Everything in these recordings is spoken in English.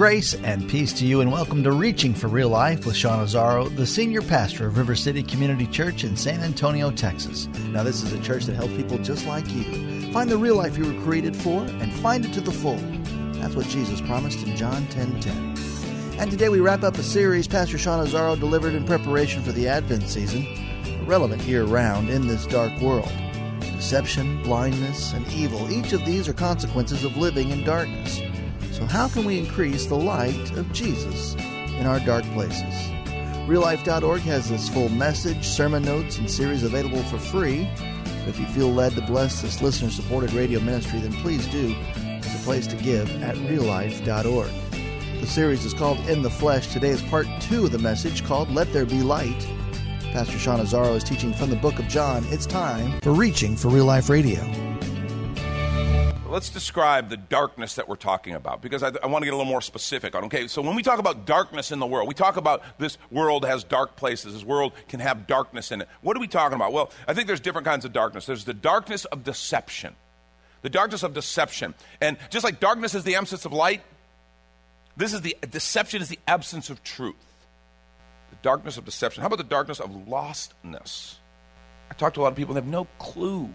Grace and peace to you, and welcome to Reaching for Real Life with Sean Azaro, the senior pastor of River City Community Church in San Antonio, Texas. Now, this is a church that helps people just like you find the real life you were created for and find it to the full. That's what Jesus promised in John 10:10. And today we wrap up a series Pastor Sean Azaro delivered in preparation for the Advent season, relevant year-round in this dark world. Deception, blindness, and evil, each of these are consequences of living in darkness. So how can we increase the light of Jesus in our dark places? Reallife.org has this full message, sermon notes, and series available for free. If you feel led to bless this listener-supported radio ministry, then please do. It's a place to give at reallife.org. The series is called In the Flesh. Today is part 2 of the message called Let There Be Light. Pastor Sean Azaro is teaching from the book of John. It's time for Reaching for Real Life Radio. Let's describe the darkness that we're talking about, because I want to get a little more specific on, okay, so when we talk about darkness in the world, we talk about this world has dark places, this world can have darkness in it. What are we talking about? Well, I think there's different kinds of darkness. There's the darkness of deception. The darkness of deception. And just like darkness is the absence of light, this is the deception is the absence of truth. Darkness of deception. How about the darkness of lostness? I talk to a lot of people that have no clue.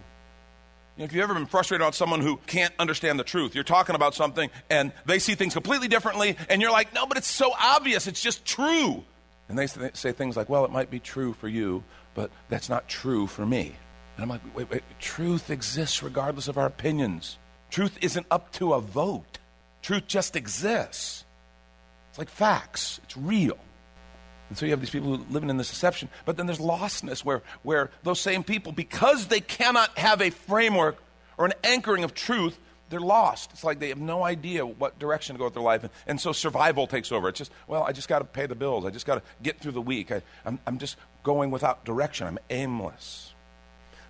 You know, if you've ever been frustrated about someone who can't understand the truth, you're talking about something and they see things completely differently, and you're like, no, but it's so obvious, it's just true. And they say things like, well, it might be true for you, but that's not true for me. And I'm like, wait, truth exists regardless of our opinions. Truth isn't up to a vote. Truth just exists. It's like facts. It's real. And so you have these people who are living in this deception. But then there's lostness, where those same people, because they cannot have a framework or an anchoring of truth, they're lost. It's like they have no idea what direction to go with their life. And so survival takes over. It's just, well, I just got to pay the bills. I just got to get through the week. I'm just going without direction. I'm aimless.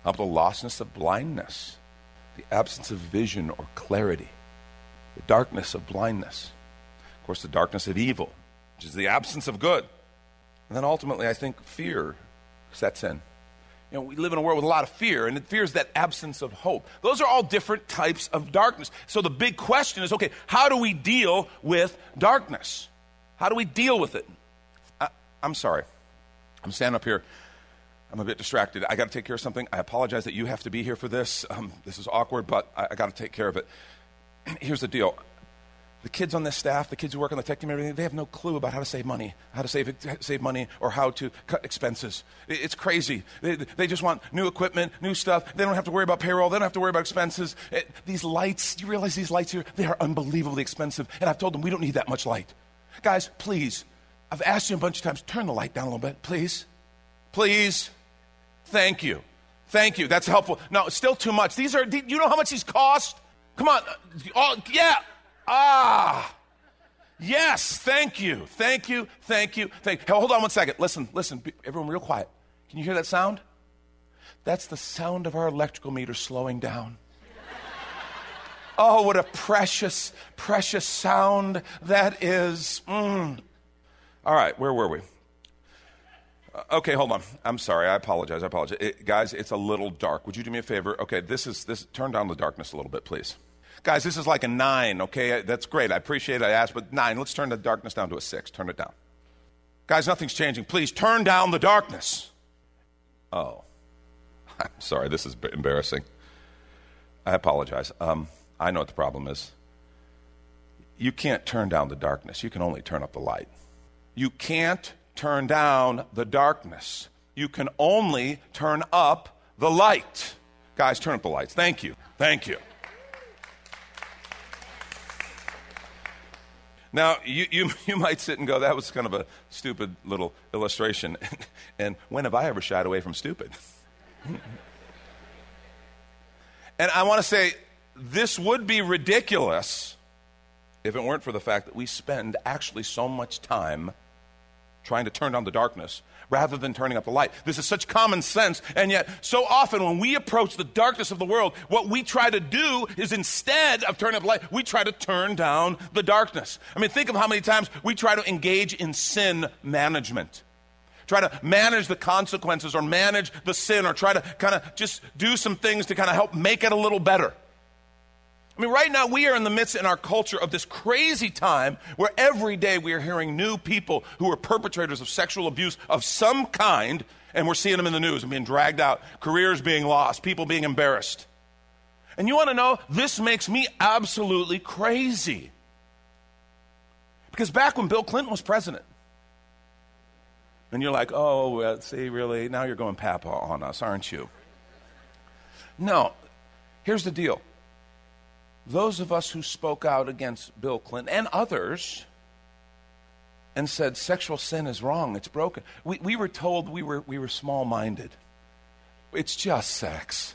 How about the lostness of blindness, the absence of vision or clarity, the darkness of blindness. Of course, the darkness of evil, which is the absence of good. And then ultimately, I think fear sets in. You know, we live in a world with a lot of fear, and fear is that absence of hope. Those are all different types of darkness. So the big question is, okay, how do we deal with darkness? How do we deal with it? I'm sorry. I'm standing up here. I'm a bit distracted. I got to take care of something. I apologize that you have to be here for this. This is awkward, but I got to take care of it. Here's the deal. The kids on this staff, the kids who work on the tech team, everything, they have no clue about how to save money, how to save money, or how to cut expenses. It's crazy. They just want new equipment, new stuff. They don't have to worry about payroll. They don't have to worry about expenses. These lights, you realize these lights here, they are unbelievably expensive. And I've told them we don't need that much light. Guys, please, I've asked you a bunch of times, turn the light down a little bit, please. Please. Thank you. Thank you. That's helpful. No, it's still too much. These are, you know how much these cost? Come on. Oh, yeah. Ah, yes, thank you. Hey, hold on one second. Listen, everyone real quiet. Can you hear that sound? That's the sound of our electrical meter slowing down. Oh, what a precious, precious sound that is. All right, where were we? Okay, hold on. I'm sorry. I apologize. Guys, it's a little dark. Would you do me a favor? Okay, this. Turn down the darkness a little bit, please. Guys, this is like a 9, okay? That's great. I appreciate it. I asked, but 9. Let's turn the darkness down to a 6. Turn it down. Guys, nothing's changing. Please turn down the darkness. Oh, I'm sorry. This is embarrassing. I apologize. I know what the problem is. You can't turn down the darkness. You can only turn up the light. You can't turn down the darkness. You can only turn up the light. Guys, turn up the lights. Thank you. Now, you might sit and go, that was kind of a stupid little illustration. And when have I ever shied away from stupid? And I want to say, this would be ridiculous if it weren't for the fact that we spend actually so much time trying to turn down the darkness rather than turning up the light. This is such common sense, and yet so often when we approach the darkness of the world, what we try to do is instead of turning up the light, we try to turn down the darkness. I mean, think of how many times we try to engage in sin management. Try to manage the consequences or manage the sin or try to kind of just do some things to kind of help make it a little better. I mean, right now we are in the midst in our culture of this crazy time where every day we are hearing new people who are perpetrators of sexual abuse of some kind, and we're seeing them in the news and being dragged out, careers being lost, people being embarrassed. And you want to know, this makes me absolutely crazy. Because back when Bill Clinton was president, and you're like, oh, see, really, now you're going papa on us, aren't you? No, here's the deal. Those of us who spoke out against Bill Clinton and others and said sexual sin is wrong, it's broken, we were told we were small-minded. It's just sex.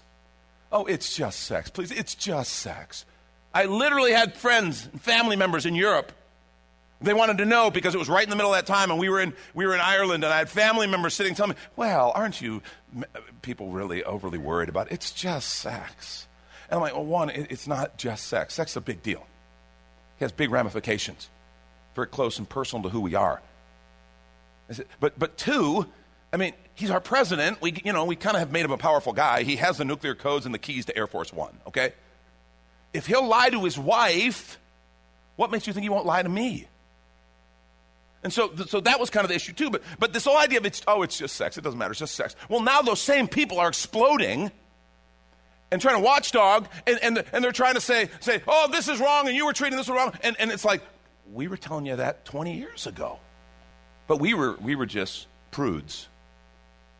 Oh, it's just sex. Please, it's just sex. I literally had friends and family members in Europe. They wanted to know because it was right in the middle of that time, and we were in Ireland, and I had family members sitting telling me, well, aren't you people really overly worried about it? It's just sex. And I'm like, well, one, it's not just sex. Sex is a big deal. It has big ramifications, very close and personal to who we are. But two, I mean, he's our president. We kind of have made him a powerful guy. He has the nuclear codes and the keys to Air Force One, okay? If he'll lie to his wife, what makes you think he won't lie to me? And so that was kind of the issue too. But this whole idea of it's just sex. It doesn't matter. It's just sex. Well, now those same people are exploding and trying to watchdog, and they're trying to say, oh, this is wrong, and you were treating this wrong, and it's like, we were telling you that 20 years ago, but we were just prudes,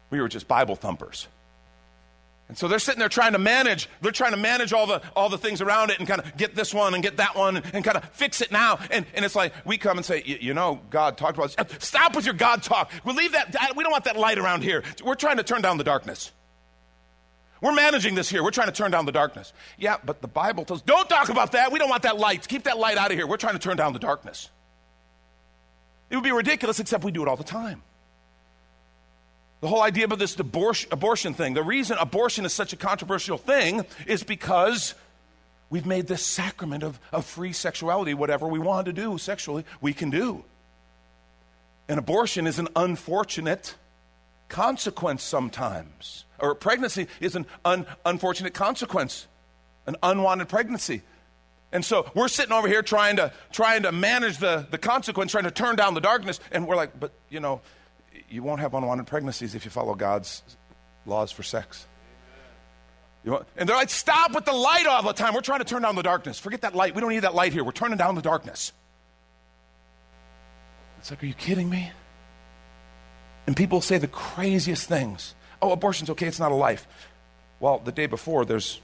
we were just Bible thumpers, and so they're sitting there trying to manage all the things around it, and kind of get this one and get that one, and kind of fix it now, and it's like we come and say, you know, God talked about this. Stop with your God talk. We leave that. We don't want that light around here. We're trying to turn down the darkness. We're managing this here. We're trying to turn down the darkness. Yeah, but the Bible tells us, don't talk about that. We don't want that light. Keep that light out of here. We're trying to turn down the darkness. It would be ridiculous, except we do it all the time. The whole idea about this abortion thing, the reason abortion is such a controversial thing is because we've made this sacrament of free sexuality. Whatever we want to do sexually, we can do. And abortion is an unfortunate consequence sometimes. Or pregnancy is an unfortunate consequence, an unwanted pregnancy. And so we're sitting over here trying to manage the consequence, trying to turn down the darkness, and we're like, but you know, you won't have unwanted pregnancies if you follow God's laws for sex. And they're like, stop with the light all the time. We're trying to turn down the darkness. Forget that light. We don't need that light here. We're turning down the darkness. It's like, are you kidding me? And people say the craziest things. Oh, abortion's okay, it's not a life. Well, the day before, there's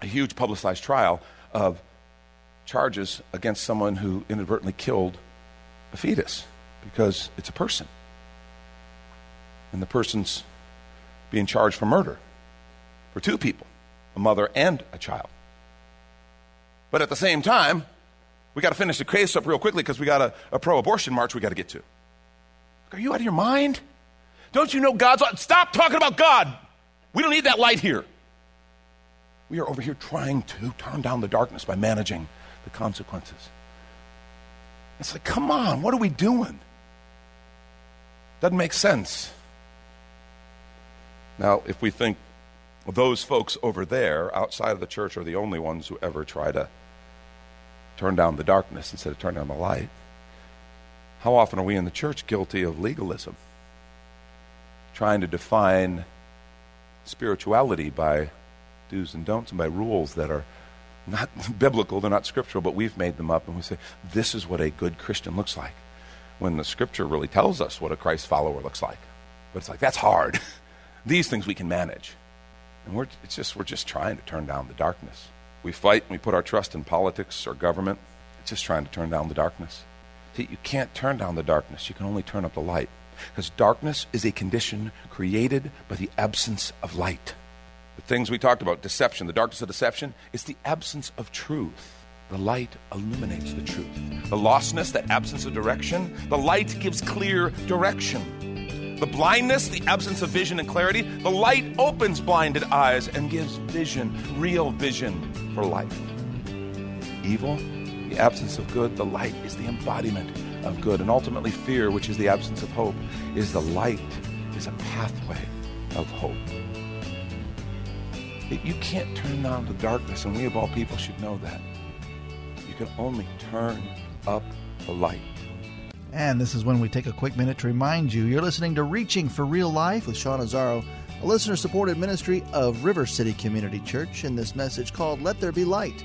a huge publicized trial of charges against someone who inadvertently killed a fetus because it's a person. And the person's being charged for murder for two people, a mother and a child. But at the same time, we got to finish the case up real quickly because we got a pro-abortion march we got to get to. Are you out of your mind? Don't you know God's light? Stop talking about God. We don't need that light here. We are over here trying to turn down the darkness by managing the consequences. It's like, come on, what are we doing? Doesn't make sense. Now, if we think those folks over there outside of the church are the only ones who ever try to turn down the darkness instead of turn down the light, how often are we in the church guilty of legalism? Trying to define spirituality by do's and don'ts and by rules that are not biblical, they're not scriptural, but we've made them up, and we say, this is what a good Christian looks like, when the scripture really tells us what a Christ follower looks like. But it's like, that's hard. These things we can manage. And we're just trying to turn down the darkness. We fight and we put our trust in politics or government. It's just trying to turn down the darkness. See, you can't turn down the darkness. You can only turn up the light. Because darkness is a condition created by the absence of light. The things we talked about, deception, the darkness of deception, it's the absence of truth. The light illuminates the truth. The lostness, the absence of direction, the light gives clear direction. The blindness, the absence of vision and clarity, the light opens blinded eyes and gives vision, real vision for life. Evil, the absence of good, the light is the embodiment of good, and ultimately fear, which is the absence of hope, is the light, is a pathway of hope. that you can't turn on the darkness, and we of all people should know that. You can only turn up the light. And this is when we take a quick minute to remind you, you're listening to Reaching for Real Life with Sean Azaro, a listener-supported ministry of River City Community Church, in this message called Let There Be Light,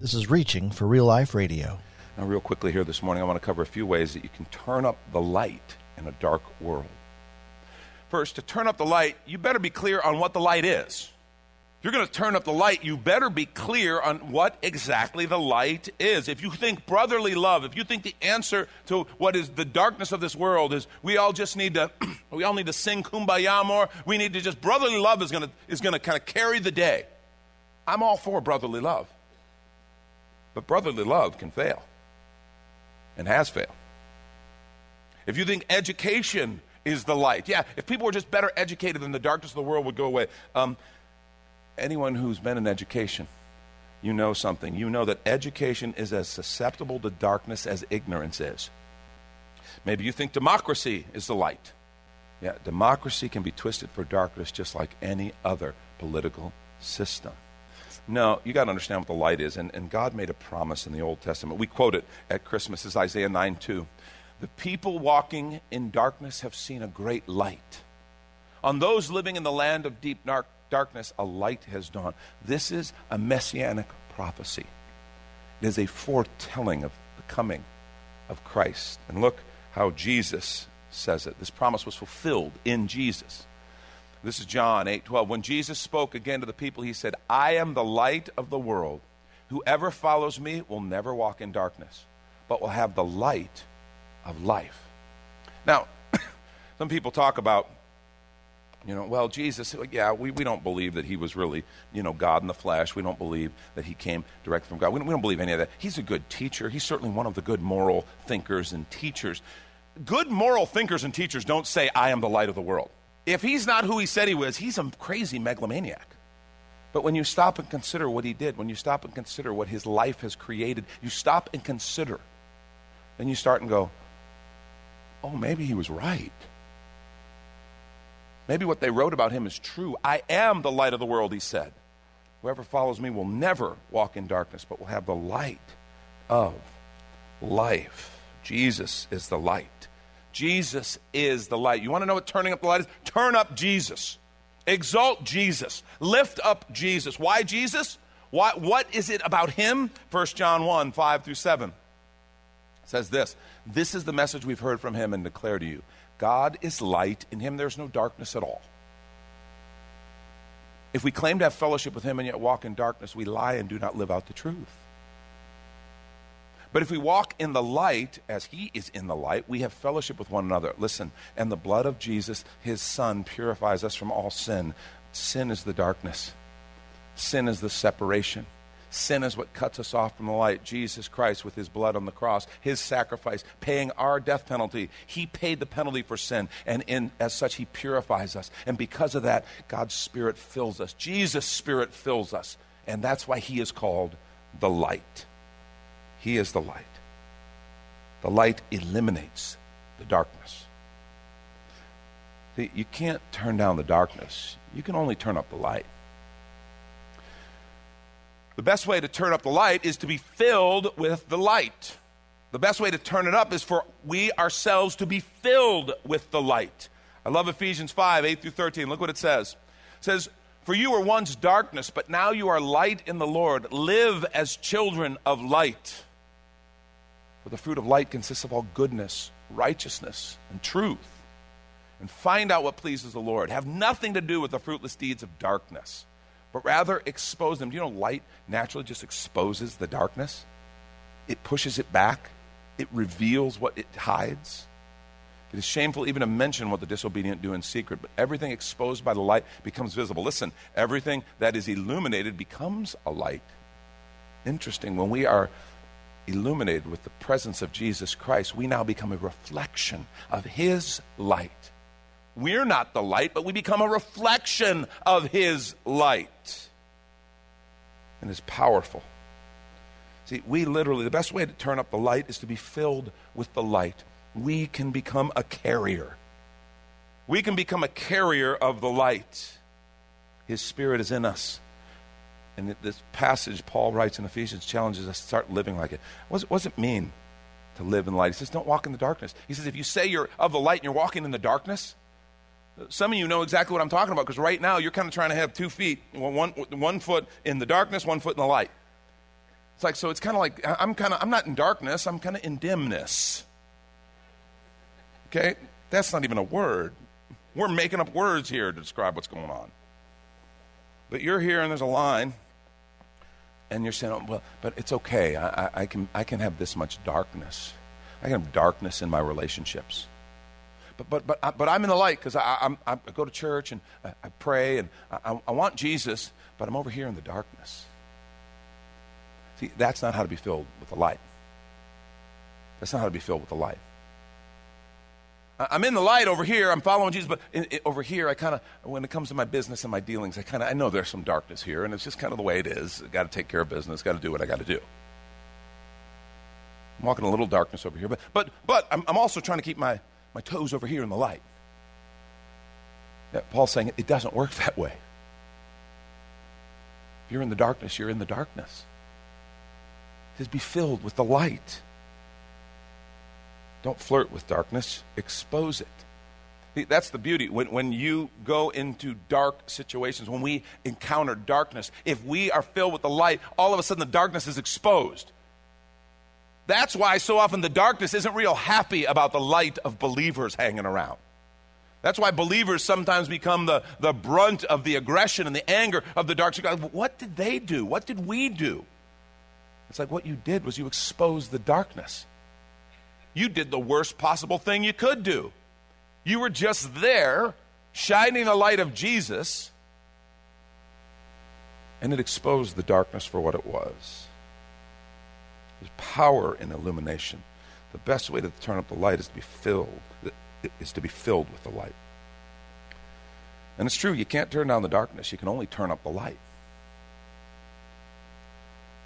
This is Reaching for Real Life Radio. Now, real quickly here this morning, I want to cover a few ways that you can turn up the light in a dark world. First, to turn up the light, you better be clear on what the light is. If you're going to turn up the light, you better be clear on what exactly the light is. If you think brotherly love, if you think the answer to what is the darkness of this world is we all just need to we all need to sing Kumbaya more, we need to just brotherly love is going to kind of carry the day. I'm all for brotherly love. But brotherly love can fail, and has failed. If you think education is the light, yeah, if people were just better educated, then the darkness of the world would go away. Anyone who's been in education, you know something. You know that education is as susceptible to darkness as ignorance is. Maybe you think democracy is the light. Yeah, democracy can be twisted for darkness just like any other political system. No, you got to understand what the light is. And God made a promise in the Old Testament. We quote it at Christmas. It's Isaiah 9:2. The people walking in darkness have seen a great light. On those living in the land of deep darkness, a light has dawned. This is a messianic prophecy. It is a foretelling of the coming of Christ. And look how Jesus says it. This promise was fulfilled in Jesus. This is John 8:12. When Jesus spoke again to the people, he said, I am the light of the world. Whoever follows me will never walk in darkness, but will have the light of life. Now, some people talk about, well, Jesus, yeah, we don't believe that he was really, God in the flesh. We don't believe that he came directly from God. We don't believe any of that. He's a good teacher. He's certainly one of the good moral thinkers and teachers. Good moral thinkers and teachers don't say, I am the light of the world. If he's not who he said he was, he's a crazy megalomaniac. But when you stop and consider what he did, when you stop and consider what his life has created, you stop and consider, then you start and go, oh, maybe he was right. Maybe what they wrote about him is true. I am the light of the world, he said. Whoever follows me will never walk in darkness, but will have the light of life. Jesus is the light. Jesus is the light. You want to know what turning up the light is? Turn up Jesus. Exalt Jesus. Lift up Jesus. Why Jesus? Why? What is it about him? 1 John 1:5-7 says this. This is the message we've heard from him and declare to you. God is light. In him there's no darkness at all. If we claim to have fellowship with him and yet walk in darkness, we lie and do not live out the truth. But if we walk in the light, as he is in the light, we have fellowship with one another. Listen, and the blood of Jesus, his son, purifies us from all sin. Sin is the darkness. Sin is the separation. Sin is what cuts us off from the light. Jesus Christ, with his blood on the cross, his sacrifice, paying our death penalty. He paid the penalty for sin, and as such, he purifies us. And because of that, God's Spirit fills us. Jesus' Spirit fills us. And that's why he is called the light. He is the light. The light eliminates the darkness. See, you can't turn down the darkness. You can only turn up the light. The best way to turn up the light is to be filled with the light. The best way to turn it up is for we ourselves to be filled with the light. I love Ephesians 5:8 through 13. Look what it says. It says, "For you were once darkness, but now you are light in the Lord. Live as children of light. For the fruit of light consists of all goodness, righteousness, and truth. And find out what pleases the Lord. Have nothing to do with the fruitless deeds of darkness, but rather expose them." Do you know light naturally just exposes the darkness? It pushes it back. It reveals what it hides. It is shameful even to mention what the disobedient do in secret, but everything exposed by the light becomes visible. Listen, everything that is illuminated becomes a light. Interesting, when we are illuminated with the presence of Jesus Christ, we now become a reflection of His light. We're not the light, but we become a reflection of His light. And it's powerful. See, we literally, the best way to turn up the light is to be filled with the light. We can become a carrier. We can become a carrier of the light. His Spirit is in us. And this passage Paul writes in Ephesians challenges us to start living like it. What does it mean to live in light? He says, don't walk in the darkness. He says, if you say you're of the light and you're walking in the darkness, some of you know exactly what I'm talking about, because right now you're kind of trying to have 2 feet, one foot in the darkness, 1 foot in the light. It's like, so it's kind of like, I'm not in darkness, I'm kind of in dimness. Okay? That's not even a word. We're making up words here to describe what's going on. But you're here and there's a line, and you're saying, oh, well, but it's okay, I can have this much darkness. I can have darkness in my relationships. But I'm in the light because I go to church and I pray and I want Jesus, but I'm over here in the darkness. See, that's not how to be filled with the light. That's not how to be filled with the light. I'm in the light over here. I'm following Jesus, but over here, I kind of, when it comes to my business and my dealings, I know there's some darkness here, and it's just kind of the way it is. I've got to take care of business. Got to do what I got to do. I'm walking a little darkness over here, but I'm also trying to keep my toes over here in the light. Yeah, Paul's saying it doesn't work that way. If you're in the darkness, you're in the darkness. He says, be filled with the light. Don't flirt with darkness. Expose it. See, that's the beauty. When you go into dark situations, when we encounter darkness, if we are filled with the light, all of a sudden the darkness is exposed. That's why so often the darkness isn't real happy about the light of believers hanging around. That's why believers sometimes become the brunt of the aggression and the anger of the dark. What did they do? What did we do? It's like what you did was you exposed the darkness. You did the worst possible thing you could do. You were just there shining the light of Jesus, and it exposed the darkness for what it was. There's power in illumination. The best way to turn up the light is to be filled with the light. And it's true, you can't turn down the darkness. You can only turn up the light.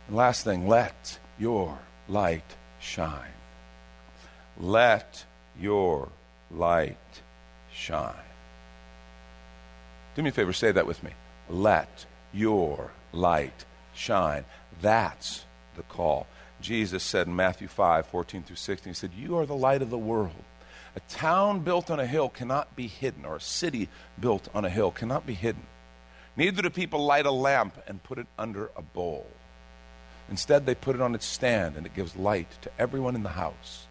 And last thing, let your light shine. Let your light shine. Do me a favor, say that with me. Let your light shine. That's the call. Jesus said in Matthew 5:14 through 16, He said, "You are the light of the world. A town built on a hill cannot be hidden, or a city built on a hill cannot be hidden. Neither do people light a lamp and put it under a bowl. Instead, they put it on its stand, and it gives light to everyone in the house.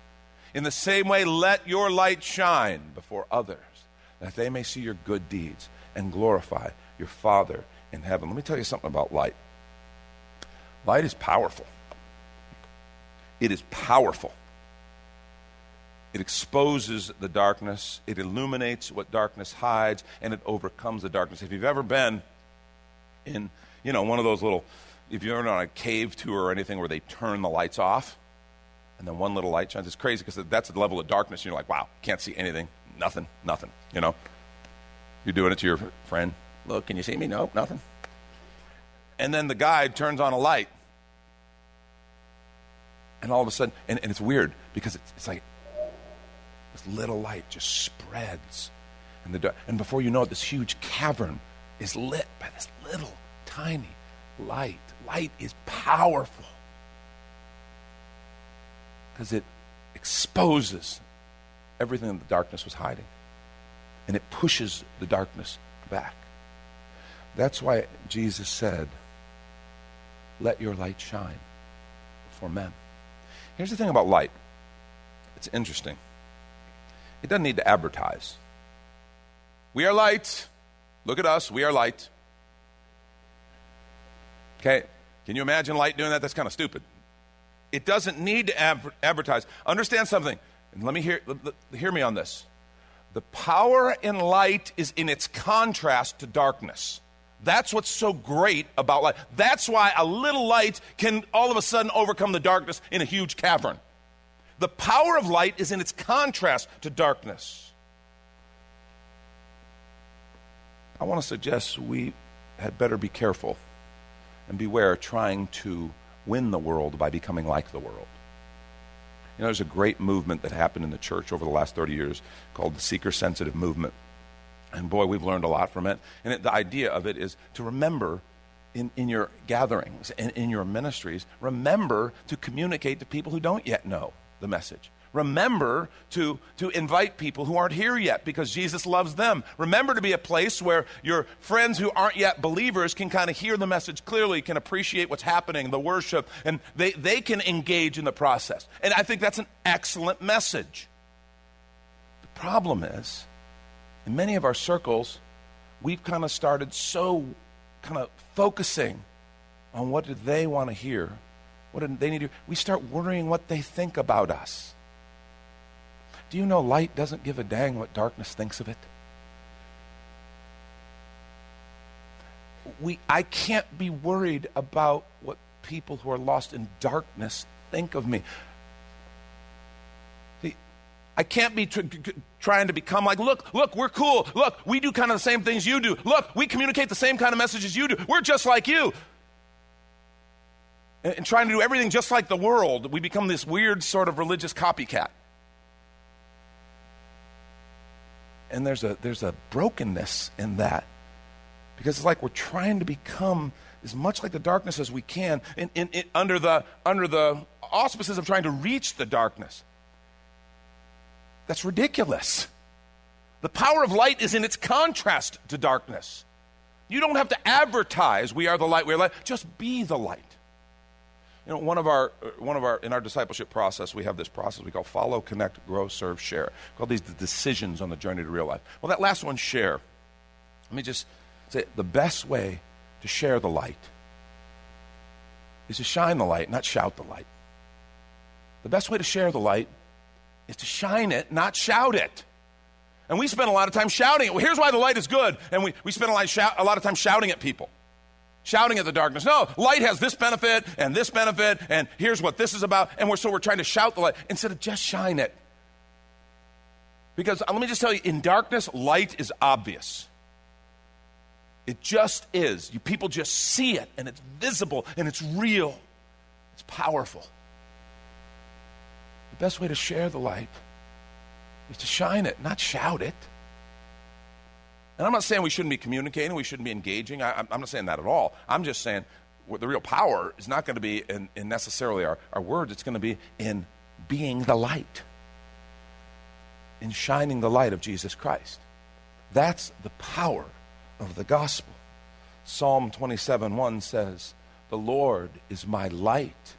In the same way, let your light shine before others, that they may see your good deeds and glorify your Father in heaven." Let me tell you something about light. Light is powerful. It is powerful. It exposes the darkness. It illuminates what darkness hides, and it overcomes the darkness. If you've ever been in, one of those little, if you're on a cave tour or anything where they turn the lights off, and then one little light shines, it's crazy because that's the level of darkness, and you're like, wow, can't see anything, nothing, You're doing it to your friend. Look, can you see me? No, nothing. And then the guide turns on a light. And all of a sudden, and it's weird because it's like this little light just spreads and the dark. And before you know it, this huge cavern is lit by this little tiny light. Light is powerful because it exposes everything that the darkness was hiding, and it pushes the darkness back. That's why Jesus said, "Let your light shine before men." Here's the thing about light. It's interesting. It doesn't need to advertise. We are light. Look at us. We are light. Okay? Can you imagine light doing that? That's kind of stupid. It doesn't need to advertise. Understand something. And let me hear me on this. The power in light is in its contrast to darkness. That's what's so great about light. That's why a little light can all of a sudden overcome the darkness in a huge cavern. The power of light is in its contrast to darkness. I want to suggest we had better be careful and beware trying to win the world by becoming like the world. You know, there's a great movement that happened in the church over the last 30 years called the seeker-sensitive movement. And boy, we've learned a lot from it. And the idea of it is to remember in your gatherings, in your ministries, remember to communicate to people who don't yet know the message. Remember to invite people who aren't here yet because Jesus loves them. Remember to be a place where your friends who aren't yet believers can kind of hear the message clearly, can appreciate what's happening, the worship, and they can engage in the process. And I think that's an excellent message. The problem is, in many of our circles, we've kind of started so kind of focusing on what do they want to hear, what do they need to hear. We start worrying what they think about us. Do you know light doesn't give a dang what darkness thinks of it? I can't be worried about what people who are lost in darkness think of me. See, I can't be trying to become like, look, we're cool. Look, we do kind of the same things you do. Look, we communicate the same kind of messages you do. We're just like you. And trying to do everything just like the world, we become this weird sort of religious copycat. And there's a brokenness in that, because it's like we're trying to become as much like the darkness as we can under the auspices of trying to reach the darkness. That's ridiculous. The power of light is in its contrast to darkness. You don't have to advertise we are the light, we are light. Just be the light. You know, one of our in our discipleship process, we have this process we call follow, connect, grow, serve, share. We call these the decisions on the journey to real life. Well, that last one, share. Let me just say the best way to share the light is to shine the light, not shout the light. The best way to share the light is to shine it, not shout it. And we spend a lot of time shouting it. Well, here's why the light is good. And we spend a lot of time shouting at people. Shouting at the darkness. No, light has this benefit, and here's what this is about, and we're trying to shout the light instead of just shine it. Because let me just tell you, in darkness, light is obvious. It just is. People just see it, and it's visible, and it's real. It's powerful. The best way to share the light is to shine it, not shout it. And I'm not saying we shouldn't be communicating, we shouldn't be engaging. I'm not saying that at all. I'm just saying the real power is not going to be in necessarily our words. It's going to be in being the light, in shining the light of Jesus Christ. That's the power of the gospel. Psalm 27:1 says, "The Lord is my light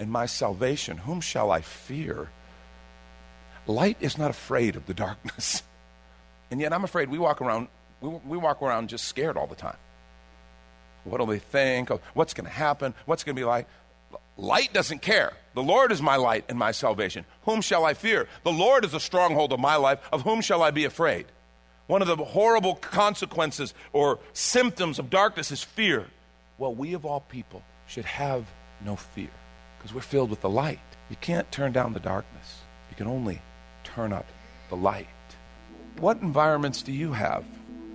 and my salvation. Whom shall I fear?" Light is not afraid of the darkness. And yet I'm afraid we walk around just scared all the time. What will they think? What's going to happen? What's going to be like? Light doesn't care. The Lord is my light and my salvation. Whom shall I fear? The Lord is a stronghold of my life. Of whom shall I be afraid? One of the horrible consequences or symptoms of darkness is fear. Well, we of all people should have no fear because we're filled with the light. You can't turn down the darkness. You can only turn up the light. What environments do you have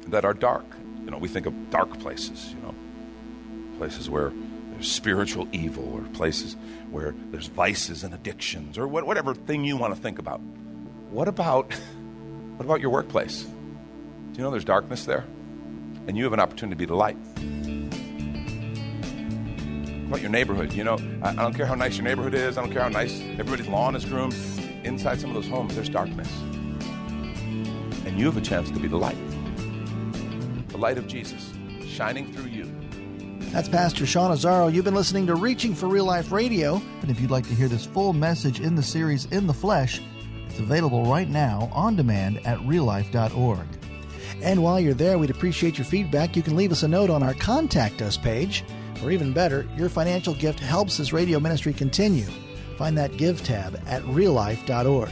that are dark? You know, we think of dark places, you know, places where there's spiritual evil or places where there's vices and addictions or whatever thing you want to think about. What about your workplace? Do you know there's darkness there? And you have an opportunity to be the light. What about your neighborhood? You know, I don't care how nice your neighborhood is. I don't care how nice everybody's lawn is groomed. Inside some of those homes, there's darkness. And you have a chance to be the light. The light of Jesus shining through you. That's Pastor Sean Azaro. You've been listening to Reaching for Real Life Radio. And if you'd like to hear this full message in the series In the Flesh, it's available right now on demand at reallife.org. And while you're there, we'd appreciate your feedback. You can leave us a note on our Contact Us page. Or even better, your financial gift helps this radio ministry continue. Find that Give tab at reallife.org.